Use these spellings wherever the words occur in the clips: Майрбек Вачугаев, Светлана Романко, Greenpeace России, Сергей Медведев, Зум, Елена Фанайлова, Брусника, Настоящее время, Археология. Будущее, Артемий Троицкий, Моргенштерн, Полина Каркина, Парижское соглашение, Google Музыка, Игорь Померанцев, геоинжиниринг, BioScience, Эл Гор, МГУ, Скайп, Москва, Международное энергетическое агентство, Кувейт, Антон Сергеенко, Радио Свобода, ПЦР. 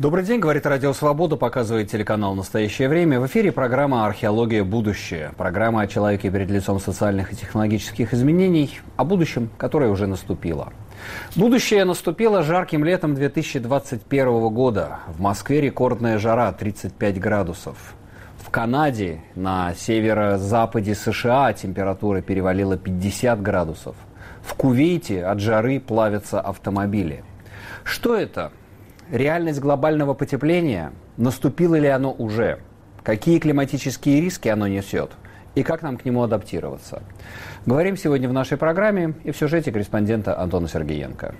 Добрый день, говорит Радио Свобода, показывает телеканал «Настоящее время». В эфире программа «Археология. Будущее». Программа о человеке перед лицом социальных и технологических изменений, о будущем, которое уже наступило. Будущее наступило жарким летом 2021 года. В Москве рекордная жара – 35 градусов. В Канаде, на северо-западе США, температура перевалила 50 градусов. В Кувейте от жары плавятся автомобили. Что это? Реальность глобального потепления, наступило ли оно уже? Какие климатические риски оно несет? И как нам к нему адаптироваться? Говорим сегодня в нашей программе и в сюжете корреспондента Антона Сергеенко.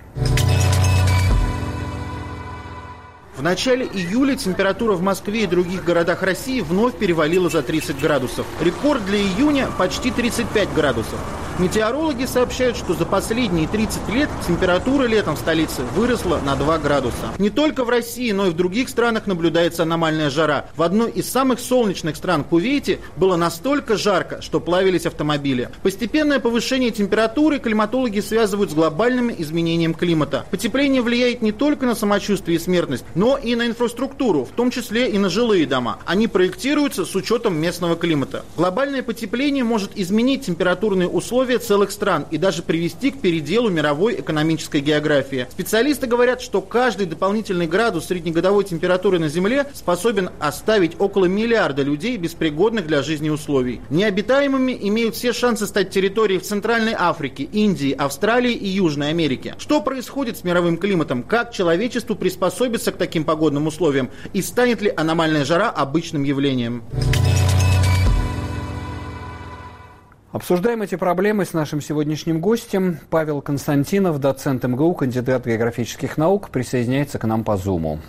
В начале июля температура в Москве и других городах России вновь перевалила за 30 градусов. Рекорд для июня – почти 35 градусов. Метеорологи сообщают, что за последние 30 лет температура летом в столице выросла на 2 градуса. Не только в России, но и в других странах наблюдается аномальная жара. В одной из самых солнечных стран, Кувейте, было настолько жарко, что плавились автомобили. Постепенное повышение температуры климатологи связывают с глобальным изменением климата. Потепление влияет не только на самочувствие и смертность, но и на инфраструктуру, в том числе и на жилые дома. Они проектируются с учетом местного климата. Глобальное потепление может изменить температурные условия целых стран и даже привести к переделу мировой экономической географии. Специалисты говорят, что каждый дополнительный градус среднегодовой температуры на Земле способен оставить около миллиарда людей без пригодных для жизни условий. Необитаемыми имеют все шансы стать территории в Центральной Африке, Индии, Австралии и Южной Америке. Что происходит с мировым климатом? Как человечеству приспособиться к таким погодным условиям? И станет ли аномальная жара обычным явлением? Обсуждаем эти проблемы с нашим сегодняшним гостем. Павел Константинов, доцент МГУ, кандидат географических наук, присоединяется к нам по Зуму.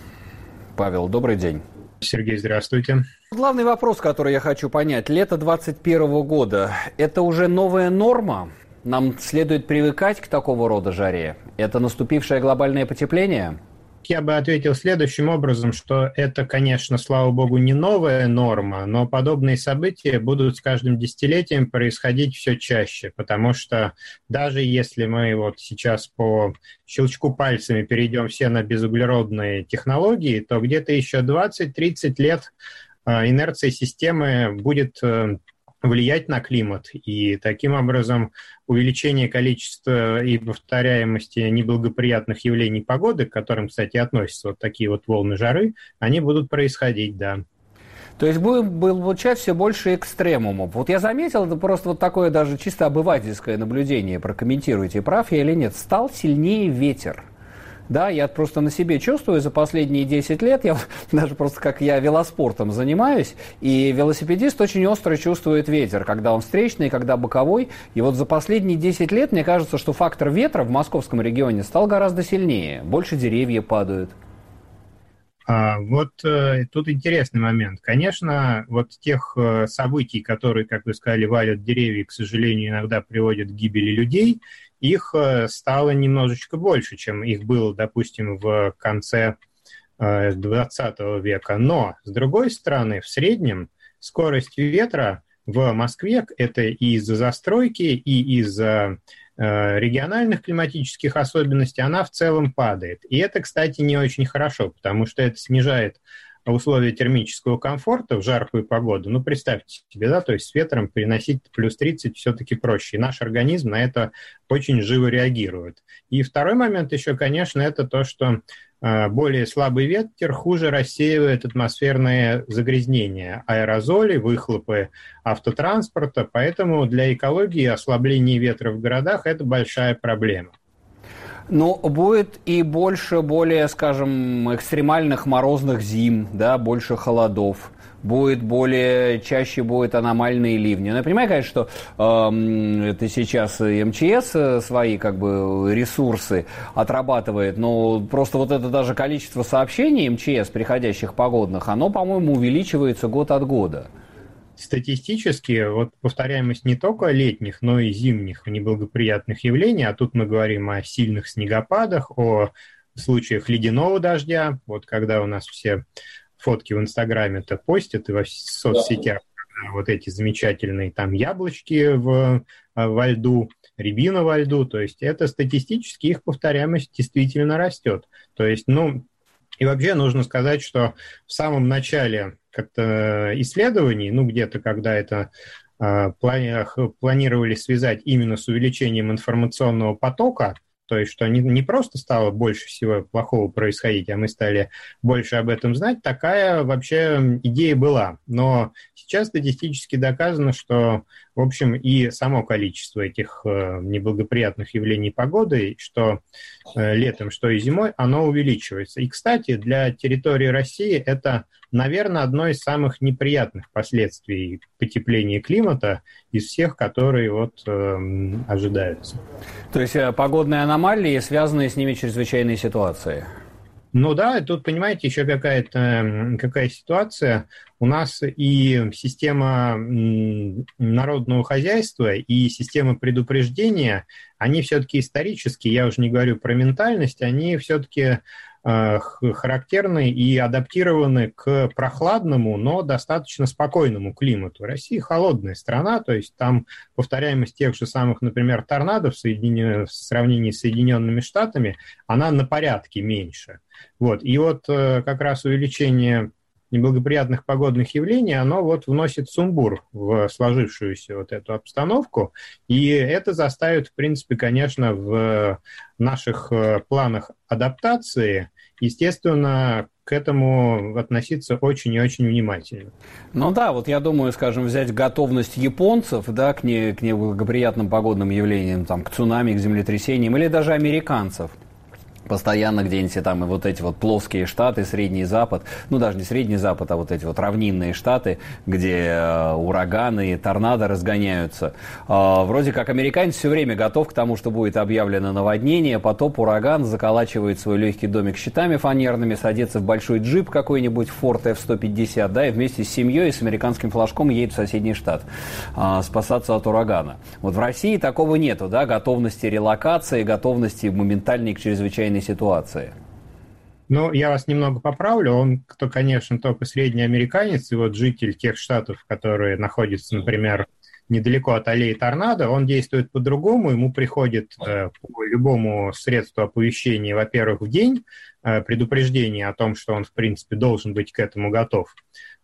Павел, добрый день. Сергей, здравствуйте. Главный вопрос, который я хочу понять. Лето 2021 года – это уже новая норма? Нам следует привыкать к такого рода жаре? Это наступившее глобальное потепление? Я бы ответил следующим образом, что это, конечно, слава богу, не новая норма, но подобные события будут с каждым десятилетием происходить все чаще, потому что даже если мы вот сейчас по щелчку пальцами перейдем все на безуглеродные технологии, то где-то еще 20-30 лет инерция системы будет влиять на климат, и таким образом увеличение количества и повторяемости неблагоприятных явлений погоды, к которым, кстати, относятся вот такие вот волны жары, они будут происходить, да. То есть будем получать все больше экстремумов. Вот я заметил, это просто вот такое даже чисто обывательское наблюдение, прокомментируйте, прав я или нет, стал сильнее ветер. Да, я просто на себе чувствую за последние 10 лет, я даже просто как я велоспортом занимаюсь, и велосипедист очень остро чувствует ветер, когда он встречный, когда боковой. И вот за последние 10 лет мне кажется, что фактор ветра в московском регионе стал гораздо сильнее, больше деревья падают. Тут интересный момент. Конечно, вот тех событий, которые, как вы сказали, валят деревья, к сожалению, иногда приводят к гибели людей, их стало немножечко больше, чем их было, допустим, в конце 20 века. Но, с другой стороны, в среднем скорость ветра в Москве, это и из-за застройки, и из-за региональных климатических особенностей, она в целом падает. И это, кстати, не очень хорошо, потому что это снижает условия термического комфорта в жаркую погоду. Ну, представьте себе, да, то есть с ветром переносить плюс 30 все-таки проще. И наш организм на это очень живо реагирует. И второй момент еще, конечно, это то, что более слабый ветер хуже рассеивает атмосферные загрязнения, аэрозоли, выхлопы автотранспорта. Поэтому для экологии ослабление ветра в городах – это большая проблема. Ну, будет и больше, более, скажем, экстремальных морозных зим, да, больше холодов. Будет более, чаще будут аномальные ливни. Ну, я понимаю, конечно, что это сейчас МЧС свои как бы ресурсы отрабатывает, но просто вот это даже количество сообщений МЧС, приходящих погодных, оно, по-моему, увеличивается год от года. Статистически, вот повторяемость не только летних, но и зимних неблагоприятных явлений, а тут мы говорим о сильных снегопадах, о случаях ледяного дождя, вот когда у нас все фотки в Инстаграме-то постят и в соцсетях, когда вот эти замечательные там яблочки во льду, рябина во льду, то есть это статистически их повторяемость действительно растет. То есть, И вообще нужно сказать, что в самом начале как-то исследований, ну где-то когда это планировали связать именно с увеличением информационного потока, то есть что не просто стало больше всего плохого происходить, а мы стали больше об этом знать, такая вообще идея была. Но сейчас статистически доказано, что, в общем, и само количество этих неблагоприятных явлений погоды, что летом, что и зимой, оно увеличивается. И, кстати, для территории России это, наверное, одно из самых неприятных последствий потепления климата из всех, которые вот ожидаются. То есть погодные аномалии, связанные с ними чрезвычайные ситуации? Ну да, тут, понимаете, еще какая ситуация. У нас и система народного хозяйства, и система предупреждения, они все-таки исторически, я уже не говорю про ментальность, они все-таки характерны и адаптированы к прохладному, но достаточно спокойному климату. Россия холодная страна, то есть там повторяемость тех же самых, например, торнадо в сравнении с Соединенными Штатами, она на порядке меньше. Вот. И вот как раз увеличение неблагоприятных погодных явлений, оно вот вносит сумбур в сложившуюся вот эту обстановку, и это заставит, в принципе, конечно, в наших планах адаптации, естественно, к этому относиться очень и очень внимательно. Ну да, вот я думаю, скажем, взять готовность японцев, да, к неблагоприятным погодным явлениям, там, к цунами, к землетрясениям, или даже американцев. Постоянно где-нибудь там и вот эти вот плоские штаты, Средний Запад, ну даже не Средний Запад, а вот эти вот равнинные штаты, где ураганы и торнадо разгоняются. Вроде как американец все время готов к тому, что будет объявлено наводнение, потоп, ураган, заколачивает свой легкий домик щитами фанерными, садится в большой джип какой-нибудь, Ford F-150, да, и вместе с семьей и с американским флажком едет в соседний штат спасаться от урагана. Вот в России такого нету, да, готовности релокации, готовности моментальной к чрезвычайной ситуации. Ну, я вас немного поправлю. Он, кто, конечно, только средний американец, и вот житель тех штатов, которые находятся, например, недалеко от аллеи торнадо, он действует по-другому, ему приходит по любому средству оповещения, во-первых, в день предупреждение о том, что он, в принципе, должен быть к этому готов.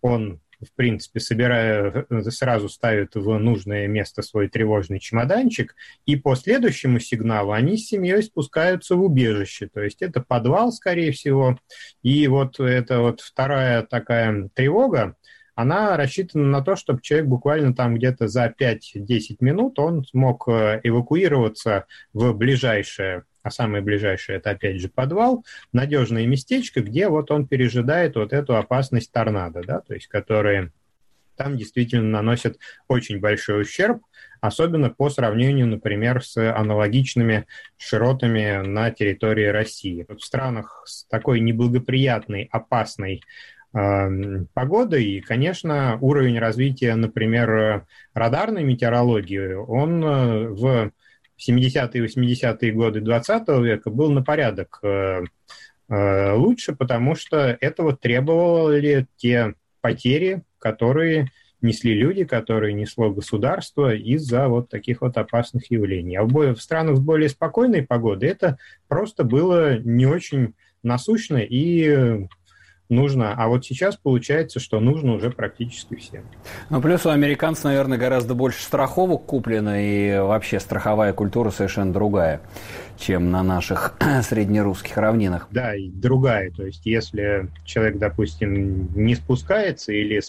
Он, в принципе, сразу ставит в нужное место свой тревожный чемоданчик, и по следующему сигналу они с семьей спускаются в убежище, то есть это подвал, скорее всего, и вот это вот вторая такая тревога, она рассчитана на то, чтобы человек буквально там где-то за 5-10 минут он смог эвакуироваться в ближайшее, а самое ближайшее это, опять же, подвал, надежное местечко, где вот он пережидает вот эту опасность торнадо, да, то есть которые там действительно наносят очень большой ущерб, особенно по сравнению, например, с аналогичными широтами на территории России. Вот в странах с такой неблагоприятной, опасной погоды, и, конечно, уровень развития, например, радарной метеорологии, он в 70-е и 80-е годы 20 века был на порядок лучше, потому что этого требовали те потери, которые несли люди, которые несло государство из-за вот таких вот опасных явлений. А в странах с более спокойной погодой это просто было не очень насущно и нужно, а вот сейчас получается, что нужно уже практически всем. Ну, плюс у американцев, наверное, гораздо больше страховок куплено, и вообще страховая культура совершенно другая, чем на наших среднерусских равнинах. Да, и другая. То есть, если человек, допустим, не спускается или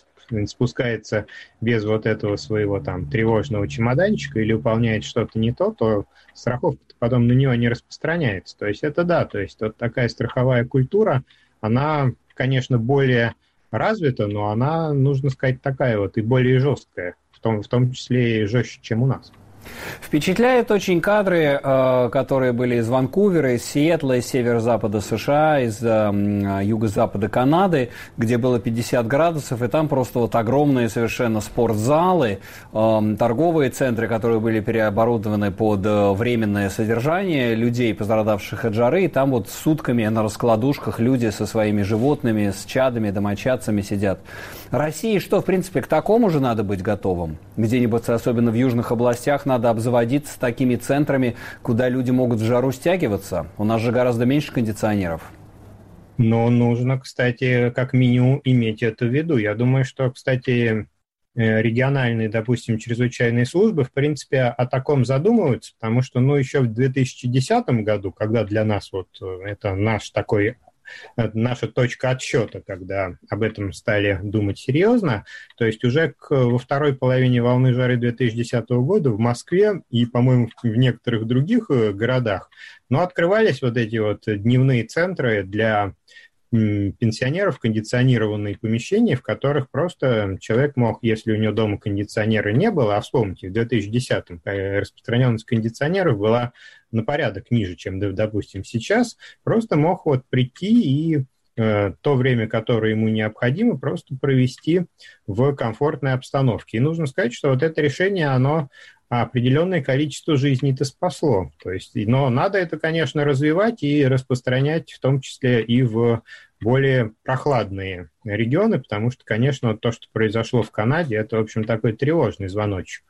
спускается без вот этого своего там тревожного чемоданчика или выполняет что-то не то, то страховка потом на него не распространяется. То есть, это да, то есть, вот такая страховая культура, она, конечно, более развита, но она, нужно сказать, такая вот и более жесткая, в том числе и жестче, чем у нас. Впечатляют очень кадры, которые были из Ванкувера, из Сиэтла, из северо-запада США, из юго-запада Канады, где было 50 градусов, и там просто вот огромные совершенно спортзалы, торговые центры, которые были переоборудованы под временное содержание людей, пострадавших от жары, и там вот сутками на раскладушках люди со своими животными, с чадами, домочадцами сидят. России что, в принципе, к такому же надо быть готовым? Где-нибудь, особенно в южных областях, надо обзаводиться такими центрами, куда люди могут в жару стягиваться. У нас же гораздо меньше кондиционеров. Но нужно, кстати, как минимум иметь это в виду. Я думаю, что, кстати, региональные, допустим, чрезвычайные службы, в принципе, о таком задумываются, потому что, еще в 2010 году, когда для нас вот это наша точка отсчета, когда об этом стали думать серьезно, то есть уже во второй половине волны жары 2010 года в Москве и, по-моему, в некоторых других городах, открывались эти дневные центры для пенсионеров, кондиционированные помещения, в которых просто человек мог, если у него дома кондиционера не было, а вспомните, в 2010-м распространенность кондиционеров была на порядок ниже, чем, допустим, сейчас, просто мог прийти и то время, которое ему необходимо, просто провести в комфортной обстановке. И нужно сказать, что это решение, оно определенное количество жизней-то спасло. То есть, но надо это, конечно, развивать и распространять, в том числе и в более прохладные регионы, потому что, конечно, то, что произошло в Канаде, это, в общем, такой тревожный звоночек.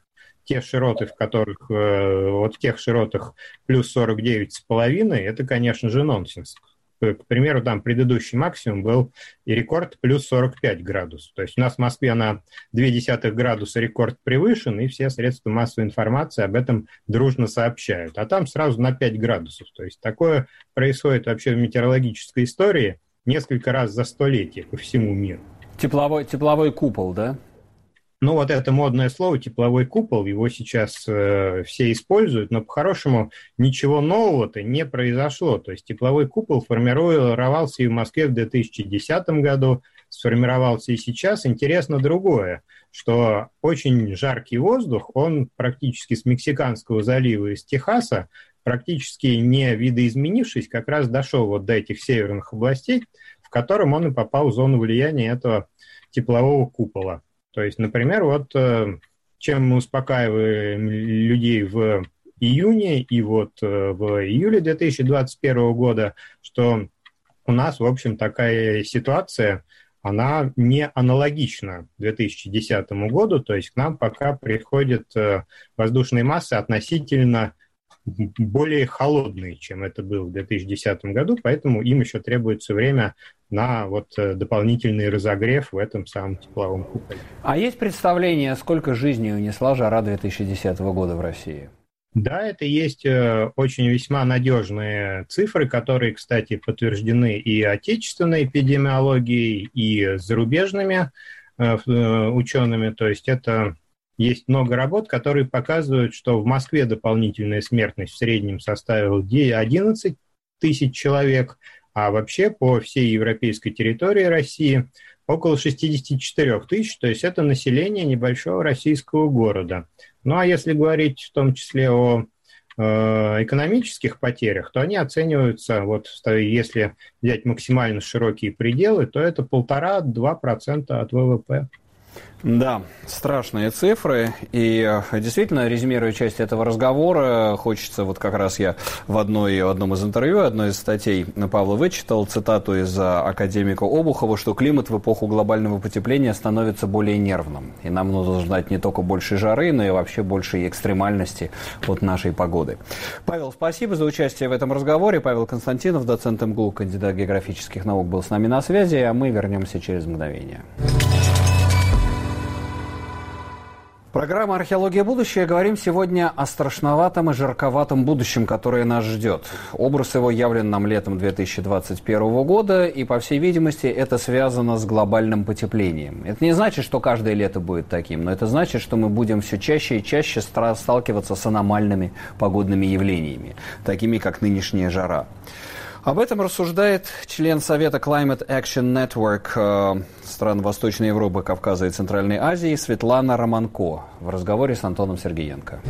Те широты, в которых, в тех широтах плюс 49,5, это, конечно же, нонсенс. К примеру, там предыдущий максимум был и рекорд плюс 45 градусов. То есть у нас в Москве на 0,2 градуса рекорд превышен, и все средства массовой информации об этом дружно сообщают. А там сразу на 5 градусов. То есть такое происходит вообще в метеорологической истории несколько раз за столетие по всему миру. Тепловой купол, да? Это модное слово, тепловой купол, его сейчас все используют, но по-хорошему ничего нового-то не произошло. То есть тепловой купол формировался и в Москве в 2010 году, сформировался и сейчас. Интересно другое, что очень жаркий воздух, он практически с Мексиканского залива, из Техаса, практически не видоизменившись, как раз дошел до этих северных областей, в котором он и попал в зону влияния этого теплового купола. То есть, например, чем мы успокаиваем людей в июне и в июле 2021 года, что у нас, в общем, такая ситуация, она не аналогична 2010 году, то есть к нам пока приходят воздушные массы относительно более холодные, чем это было в 2010 году, поэтому им еще требуется время на дополнительный разогрев в этом самом тепловом куполе. А есть представление, сколько жизней унесла жара 2010 года в России? Да, это есть очень весьма надежные цифры, которые, кстати, подтверждены и отечественной эпидемиологией, и зарубежными учеными, то есть это... Есть много работ, которые показывают, что в Москве дополнительная смертность в среднем составила 11 тысяч человек, а вообще по всей европейской территории России около 64 тысяч, то есть это население небольшого российского города. А если говорить в том числе о экономических потерях, то они оцениваются, если взять максимально широкие пределы, то это 1,5-2% от ВВП. Да, страшные цифры, и действительно, резюмируя часть этого разговора, хочется, как раз я в одном из интервью, одной из статей Павла вычитал цитату из академика Обухова, что климат в эпоху глобального потепления становится более нервным, и нам нужно ждать не только больше жары, но и вообще большей экстремальности от нашей погоды. Павел, спасибо за участие в этом разговоре. Павел Константинов, доцент МГУ, кандидат географических наук, был с нами на связи, а мы вернемся через мгновение. Программа «Археология. Будущее». Говорим сегодня о страшноватом и жарковатом будущем, которое нас ждет. Образ его явлен нам летом 2021 года, и, по всей видимости, это связано с глобальным потеплением. Это не значит, что каждое лето будет таким, но это значит, что мы будем все чаще и чаще сталкиваться с аномальными погодными явлениями, такими как нынешняя жара. Об этом рассуждает член Совета Climate Action Network стран Восточной Европы, Кавказа и Центральной Азии Светлана Романко в разговоре с Антоном Сергеенко.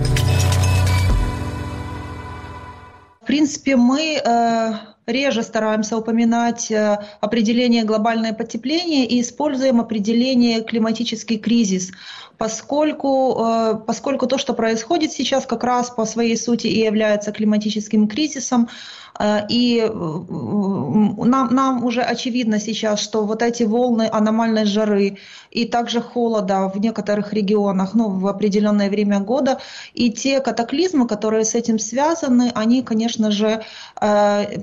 В принципе, мы реже стараемся упоминать определение «глобальное потепление» и используем определение «климатический кризис», поскольку то, что происходит сейчас, как раз по своей сути и является климатическим кризисом. И нам уже очевидно сейчас, что вот эти волны аномальной жары и также холода в некоторых регионах, ну, в определенное время года, и те катаклизмы, которые с этим связаны, они, конечно же,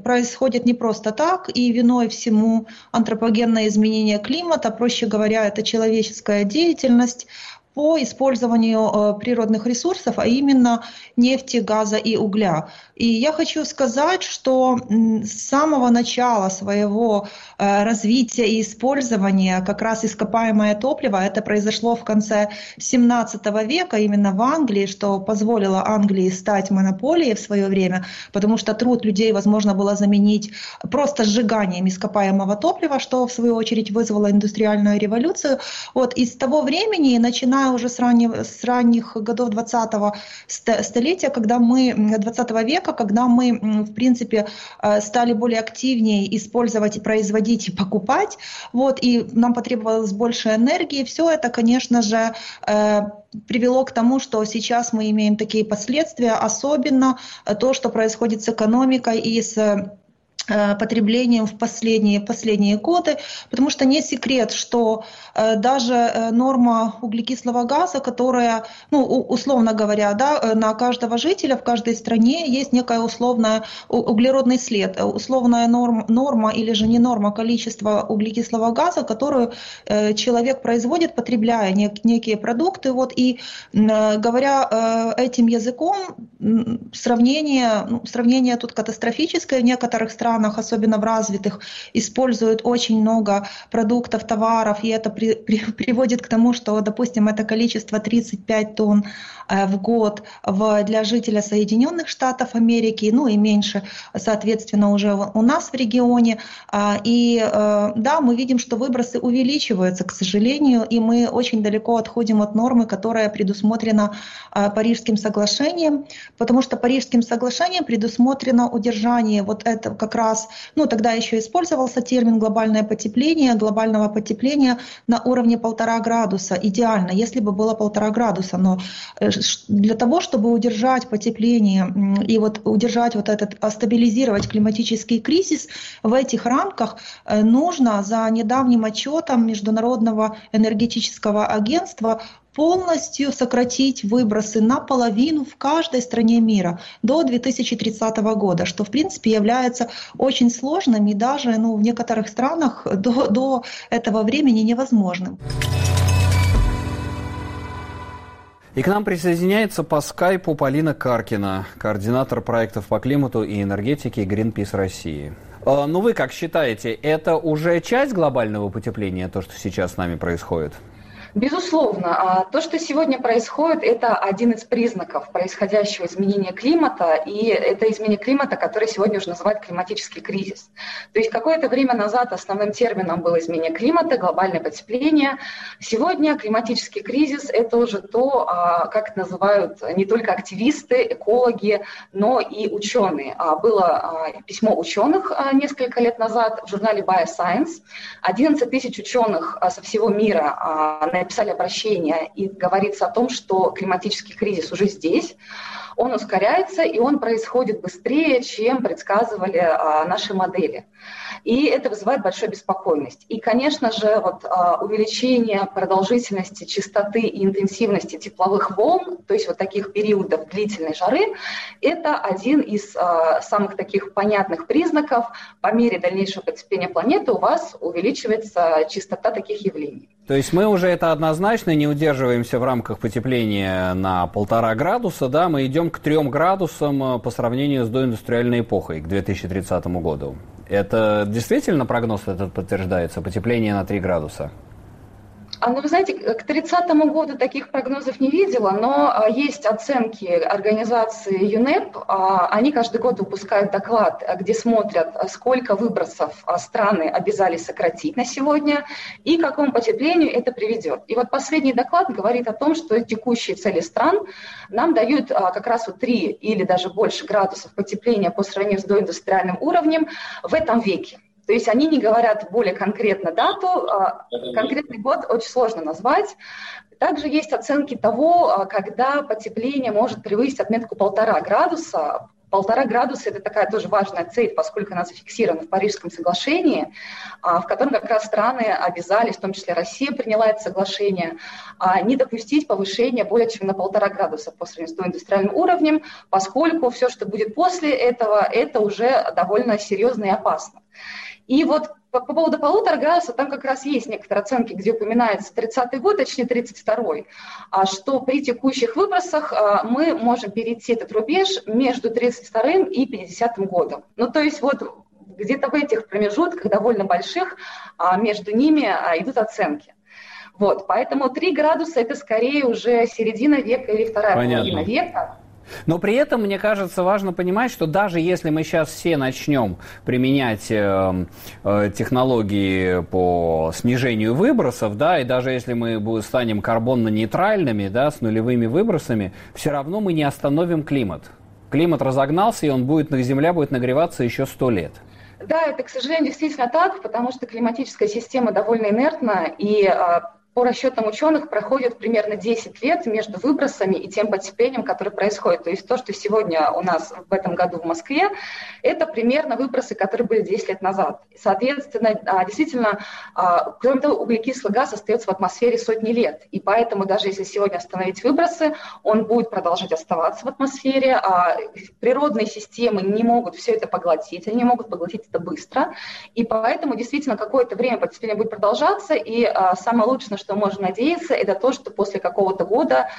происходят не просто так, и виной всему антропогенное изменение климата, проще говоря, это человеческая деятельность по использованию природных ресурсов, а именно нефти, газа и угля. И я хочу сказать, что с самого начала своего развития и использования как раз ископаемое топливо, это произошло в конце 17 века именно в Англии, что позволило Англии стать монополией в свое время, потому что труд людей возможно было заменить просто сжиганием ископаемого топлива, что в свою очередь вызвало индустриальную революцию. Вот, и с того времени, начиная уже с ранних годов 20 века, когда мы, в принципе, стали более активнее использовать, производить и покупать, вот, и нам потребовалось больше энергии, все это, конечно же, привело к тому, что сейчас мы имеем такие последствия, особенно то, что происходит с экономикой и с потреблением в последние годы, потому что не секрет, что даже норма углекислого газа, которая, ну, условно говоря, да, на каждого жителя в каждой стране есть некая условная углеродный след, условная норма или же не норма количества углекислого газа, которую человек производит, потребляя некие продукты. Вот, и говоря этим языком, сравнение тут катастрофическое. В некоторых странах, особенно в развитых, используют очень много продуктов, товаров, и это приводит к тому, что, допустим, это количество 35 тонн в год для жителя Соединенных Штатов Америки, ну и меньше, соответственно, уже у нас в регионе. И да, мы видим, что выбросы увеличиваются, к сожалению, и мы очень далеко отходим от нормы, которая предусмотрена Парижским соглашением, потому что Парижским соглашением предусмотрено удержание вот этого, как раз, ну, тогда еще использовался термин глобальное потепление, глобального потепления на уровне 1,5 градуса. Идеально, если бы было 1,5 градуса, но для того, чтобы удержать потепление и вот удержать вот этот, стабилизировать климатический кризис, в этих рамках нужно, за недавним отчетом Международного энергетического агентства, полностью сократить выбросы наполовину в каждой стране мира до 2030 года, что, в принципе, является очень сложным и даже, ну, в некоторых странах до этого времени невозможным. И к нам присоединяется по скайпу Полина Каркина, координатор проектов по климату и энергетике Greenpeace России. Ну, вы как считаете, это уже часть глобального потепления, то, что сейчас с нами происходит? Безусловно. То, что сегодня происходит, это один из признаков происходящего изменения климата, и это изменение климата, которое сегодня уже называют климатический кризис. То есть какое-то время назад основным термином было изменение климата, глобальное потепление. Сегодня климатический кризис – это уже то, как это называют не только активисты, экологи, но и ученые. Было письмо ученых несколько лет назад в журнале BioScience. 11 тысяч ученых со всего мира написали обращение, и говорится о том, что климатический кризис уже здесь, он ускоряется, и он происходит быстрее, чем предсказывали наши модели. И это вызывает большую беспокойность. И, конечно же, вот, увеличение продолжительности, частоты и интенсивности тепловых волн, то есть вот таких периодов длительной жары, это один из самых таких понятных признаков. По мере дальнейшего потепления планеты у вас увеличивается частота таких явлений. То есть мы уже это однозначно не удерживаемся в рамках потепления на 1,5 градуса, да, мы идем к 3 градусам по сравнению с доиндустриальной эпохой, к 2030 году. Это действительно прогноз этот подтверждается, потепление на 3 градуса? Ну, вы знаете, к 30 году таких прогнозов не видела, но есть оценки организации ЮНЕП. Они каждый год выпускают доклад, где смотрят, сколько выбросов страны обязались сократить на сегодня и к какому потеплению это приведет. И вот последний доклад говорит о том, что текущие цели стран нам дают как раз 3 или даже больше градусов потепления по сравнению с доиндустриальным уровнем в этом веке. То есть они не говорят более конкретно дату, конкретный год очень сложно назвать. Также есть оценки того, когда потепление может превысить отметку 1,5 градуса 1,5 градуса – это такая тоже важная цель, поскольку она зафиксирована в Парижском соглашении, в котором как раз страны обязались, в том числе Россия приняла это соглашение, не допустить повышения более чем на 1,5 градуса по сравнению с доиндустриальным уровнем, поскольку все, что будет после этого, это уже довольно серьезно и опасно. И вот по поводу 1,5 градуса, там как раз есть некоторые оценки, где упоминается 30-й год, точнее 32-й, что при текущих выбросах мы можем перейти этот рубеж между 32-м и 50-м годом. Ну, то есть вот где-то в этих промежутках довольно больших между ними идут оценки. Вот, поэтому 3 градуса – это скорее уже середина века или вторая половина века. Но при этом, мне кажется, важно понимать, что даже если мы сейчас все начнем применять технологии по снижению выбросов, да, и даже если мы станем карбонно-нейтральными, да, с нулевыми выбросами, все равно мы не остановим климат. Климат разогнался, и Земля будет нагреваться еще 100 лет. Да, это, к сожалению, действительно так, потому что климатическая система довольно инертна, и по расчетам ученых проходит примерно 10 лет между выбросами и тем потеплением, которое происходит. То есть то, что сегодня у нас в этом году в Москве, это примерно выбросы, которые были 10 лет назад. Соответственно, действительно, кроме того, углекислый газ остается в атмосфере сотни лет. И поэтому даже если сегодня остановить выбросы, он будет продолжать оставаться в атмосфере. Природные системы не могут все это поглотить, они не могут поглотить это быстро. И поэтому действительно какое-то время потепление будет продолжаться. И самое лучшее, на что можно надеяться, это то, что после какого-то года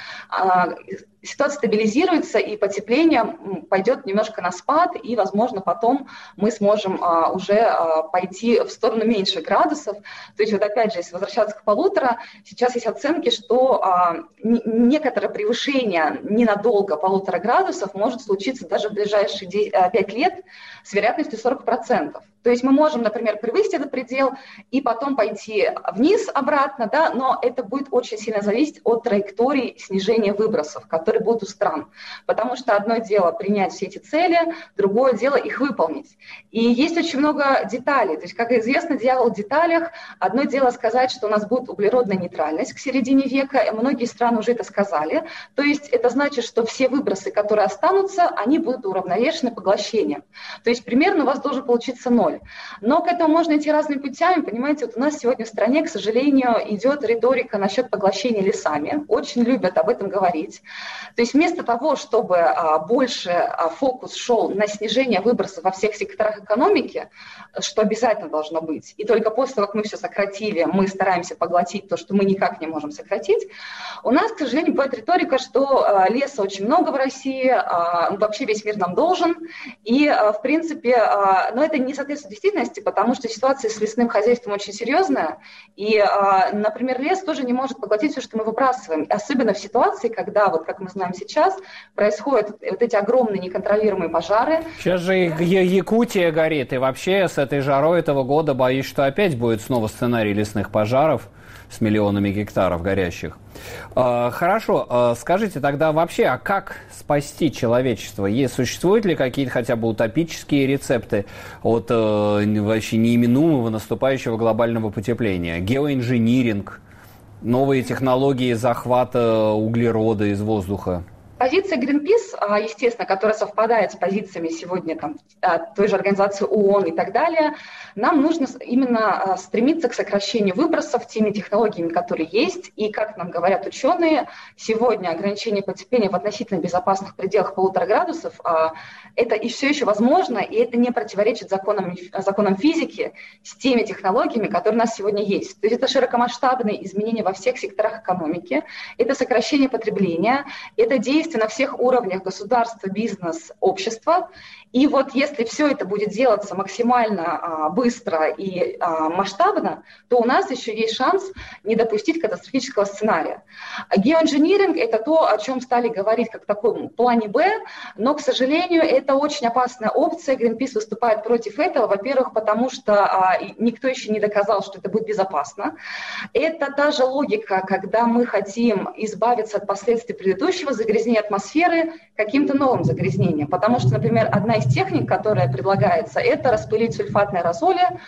ситуация стабилизируется, и потепление пойдет немножко на спад, и, возможно, потом мы сможем уже пойти в сторону меньше градусов. То есть, вот опять же, если возвращаться к 1,5, сейчас есть оценки, что некоторое превышение ненадолго 1,5 градусов может случиться даже в ближайшие 5 лет с вероятностью 40%. То есть мы можем, например, превысить этот предел и потом пойти вниз обратно, да, но это будет очень сильно зависеть от траектории снижения выбросов, которые будут у стран. Потому что одно дело принять все эти цели, другое дело их выполнить. И есть очень много деталей. То есть, как известно, дьявол в деталях. Одно дело сказать, что у нас будет углеродная нейтральность к середине века. Многие страны уже это сказали. То есть это значит, что все выбросы, которые останутся, они будут уравновешены поглощением. То есть примерно у вас должен получиться 0. Но к этому можно идти разными путями. Понимаете, вот у нас сегодня в стране, к сожалению, идет риторика насчет поглощения лесами. Очень любят об этом говорить. То есть вместо того, чтобы больше фокус шел на снижение выбросов во всех секторах экономики, что обязательно должно быть, и только после того, как мы все сократили, мы стараемся поглотить то, что мы никак не можем сократить, у нас, к сожалению, бывает риторика, что леса очень много в России, вообще весь мир нам должен, и, в принципе, но это не соответствует действительности, потому что ситуация с лесным хозяйством очень серьезная, и, например, лес тоже не может поглотить все, что мы выбрасываем, особенно в ситуации, когда, вот как мы знаем сейчас, происходят вот эти огромные неконтролируемые пожары. Сейчас же Якутия горит, и вообще с этой жарой этого года, боюсь, что опять будет снова сценарий лесных пожаров с миллионами гектаров горящих. Хорошо, скажите тогда вообще, а как спасти человечество? Существуют ли какие-то хотя бы утопические рецепты от вообще неименуемого наступающего глобального потепления? Геоинжиниринг? Новые технологии захвата углерода из воздуха? Позиция Greenpeace, естественно, которая совпадает с позициями сегодня там, той же организации ООН и так далее, нам нужно именно стремиться к сокращению выбросов теми технологиями, которые есть. И, как нам говорят ученые, сегодня ограничение потепления в относительно безопасных пределах 1,5 градусов – это и все еще возможно, и это не противоречит законам физики с теми технологиями, которые у нас сегодня есть. То есть это широкомасштабные изменения во всех секторах экономики, это сокращение потребления, это действие на всех уровнях государства, бизнес, общества. И вот если все это будет делаться максимально быстро и масштабно, то у нас еще есть шанс не допустить катастрофического сценария. Геоинжиниринг – это то, о чем стали говорить как в таком плане «Б», но, к сожалению, это очень опасная опция. Greenpeace выступает против этого, во-первых, потому что никто еще не доказал, что это будет безопасно. Это та же логика, когда мы хотим избавиться от последствий предыдущего загрязнения атмосферы каким-то новым загрязнением, потому что, например, одна из техник, которая предлагается, это распылить сульфатные аэрозоли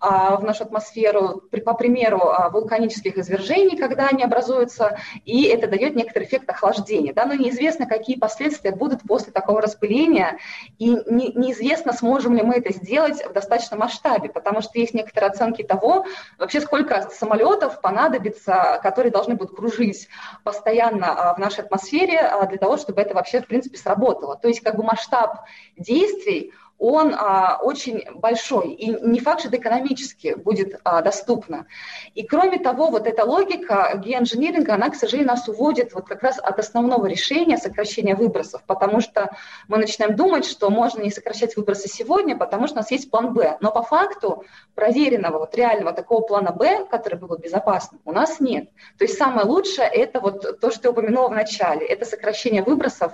в нашу атмосферу, по примеру вулканических извержений, когда они образуются, и это дает некоторый эффект охлаждения. Да? Но неизвестно, какие последствия будут после такого распыления, и неизвестно, сможем ли мы это сделать в достаточном масштабе, потому что есть некоторые оценки того, вообще сколько самолетов понадобится, которые должны будут кружить постоянно в нашей атмосфере для того, чтобы это вообще, в принципе, сработало. То есть как бы масштаб действий, он очень большой, и не факт, что это экономически будет доступно. И кроме того, вот эта логика геоинжиниринга, она, к сожалению, нас уводит вот как раз от основного решения сокращения выбросов, потому что мы начинаем думать, что можно не сокращать выбросы сегодня, потому что у нас есть план «Б». Но по факту проверенного, вот реального такого плана «Б», который был безопасным, у нас нет. То есть самое лучшее – это вот то, что я упомянула в начале. Это сокращение выбросов,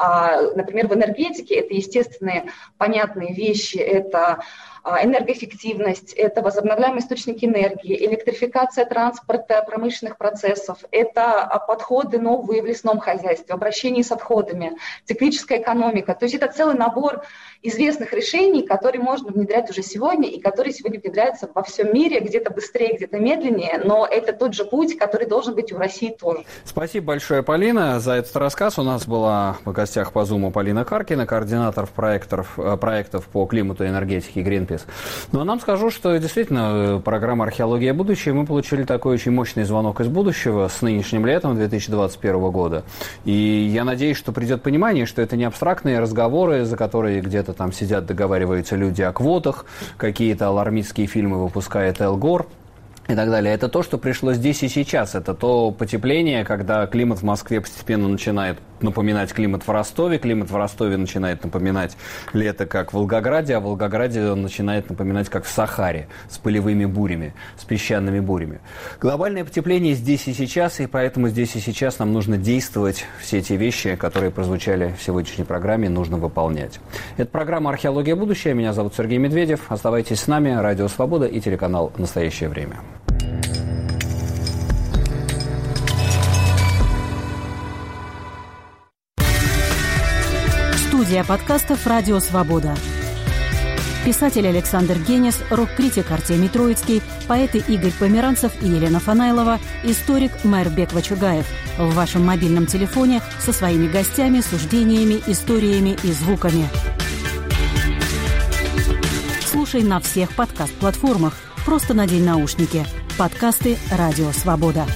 например, в энергетике, это естественные, понятные вещи, это энергоэффективность, это возобновляемые источники энергии, электрификация транспорта, промышленных процессов, это подходы новые в лесном хозяйстве, обращение с отходами, циклическая экономика. То есть это целый набор известных решений, которые можно внедрять уже сегодня и которые сегодня внедряются во всем мире, где-то быстрее, где-то медленнее, но это тот же путь, который должен быть и в России тоже. Спасибо большое, Полина, за этот рассказ. У нас была в гостях по Зуму Полина Каркина, координатор проектов по климату и энергетике Greenpeace. Но нам скажу, что действительно программа «Археология. Будущее» мы получили такой очень мощный звонок из будущего с нынешним летом 2021 года. И я надеюсь, что придет понимание, что это не абстрактные разговоры, за которые где-то там сидят, договариваются люди о квотах, какие-то алармистские фильмы выпускает Эл Гор и так далее. Это то, что пришло здесь и сейчас. Это то потепление, когда климат в Москве постепенно начинает напоминать климат в Ростове. Климат в Ростове начинает напоминать лето, как в Волгограде, а в Волгограде он начинает напоминать, как в Сахаре, с пылевыми бурями, с песчаными бурями. Глобальное потепление здесь и сейчас, и поэтому здесь и сейчас нам нужно действовать. Все те вещи, которые прозвучали в сегодняшней программе, нужно выполнять. Это программа «Археология. Будущее». Меня зовут Сергей Медведев. Оставайтесь с нами. Радио «Свобода» и телеканал «Настоящее время». Студия подкастов «Радио Свобода». Писатель Александр Генис, рок-критик Артемий Троицкий, поэты Игорь Померанцев и Елена Фанайлова, историк Майрбек Вачугаев. В вашем мобильном телефоне со своими гостями, суждениями, историями и звуками. Слушай на всех подкаст-платформах. Просто надень наушники. Подкасты «Радио Свобода».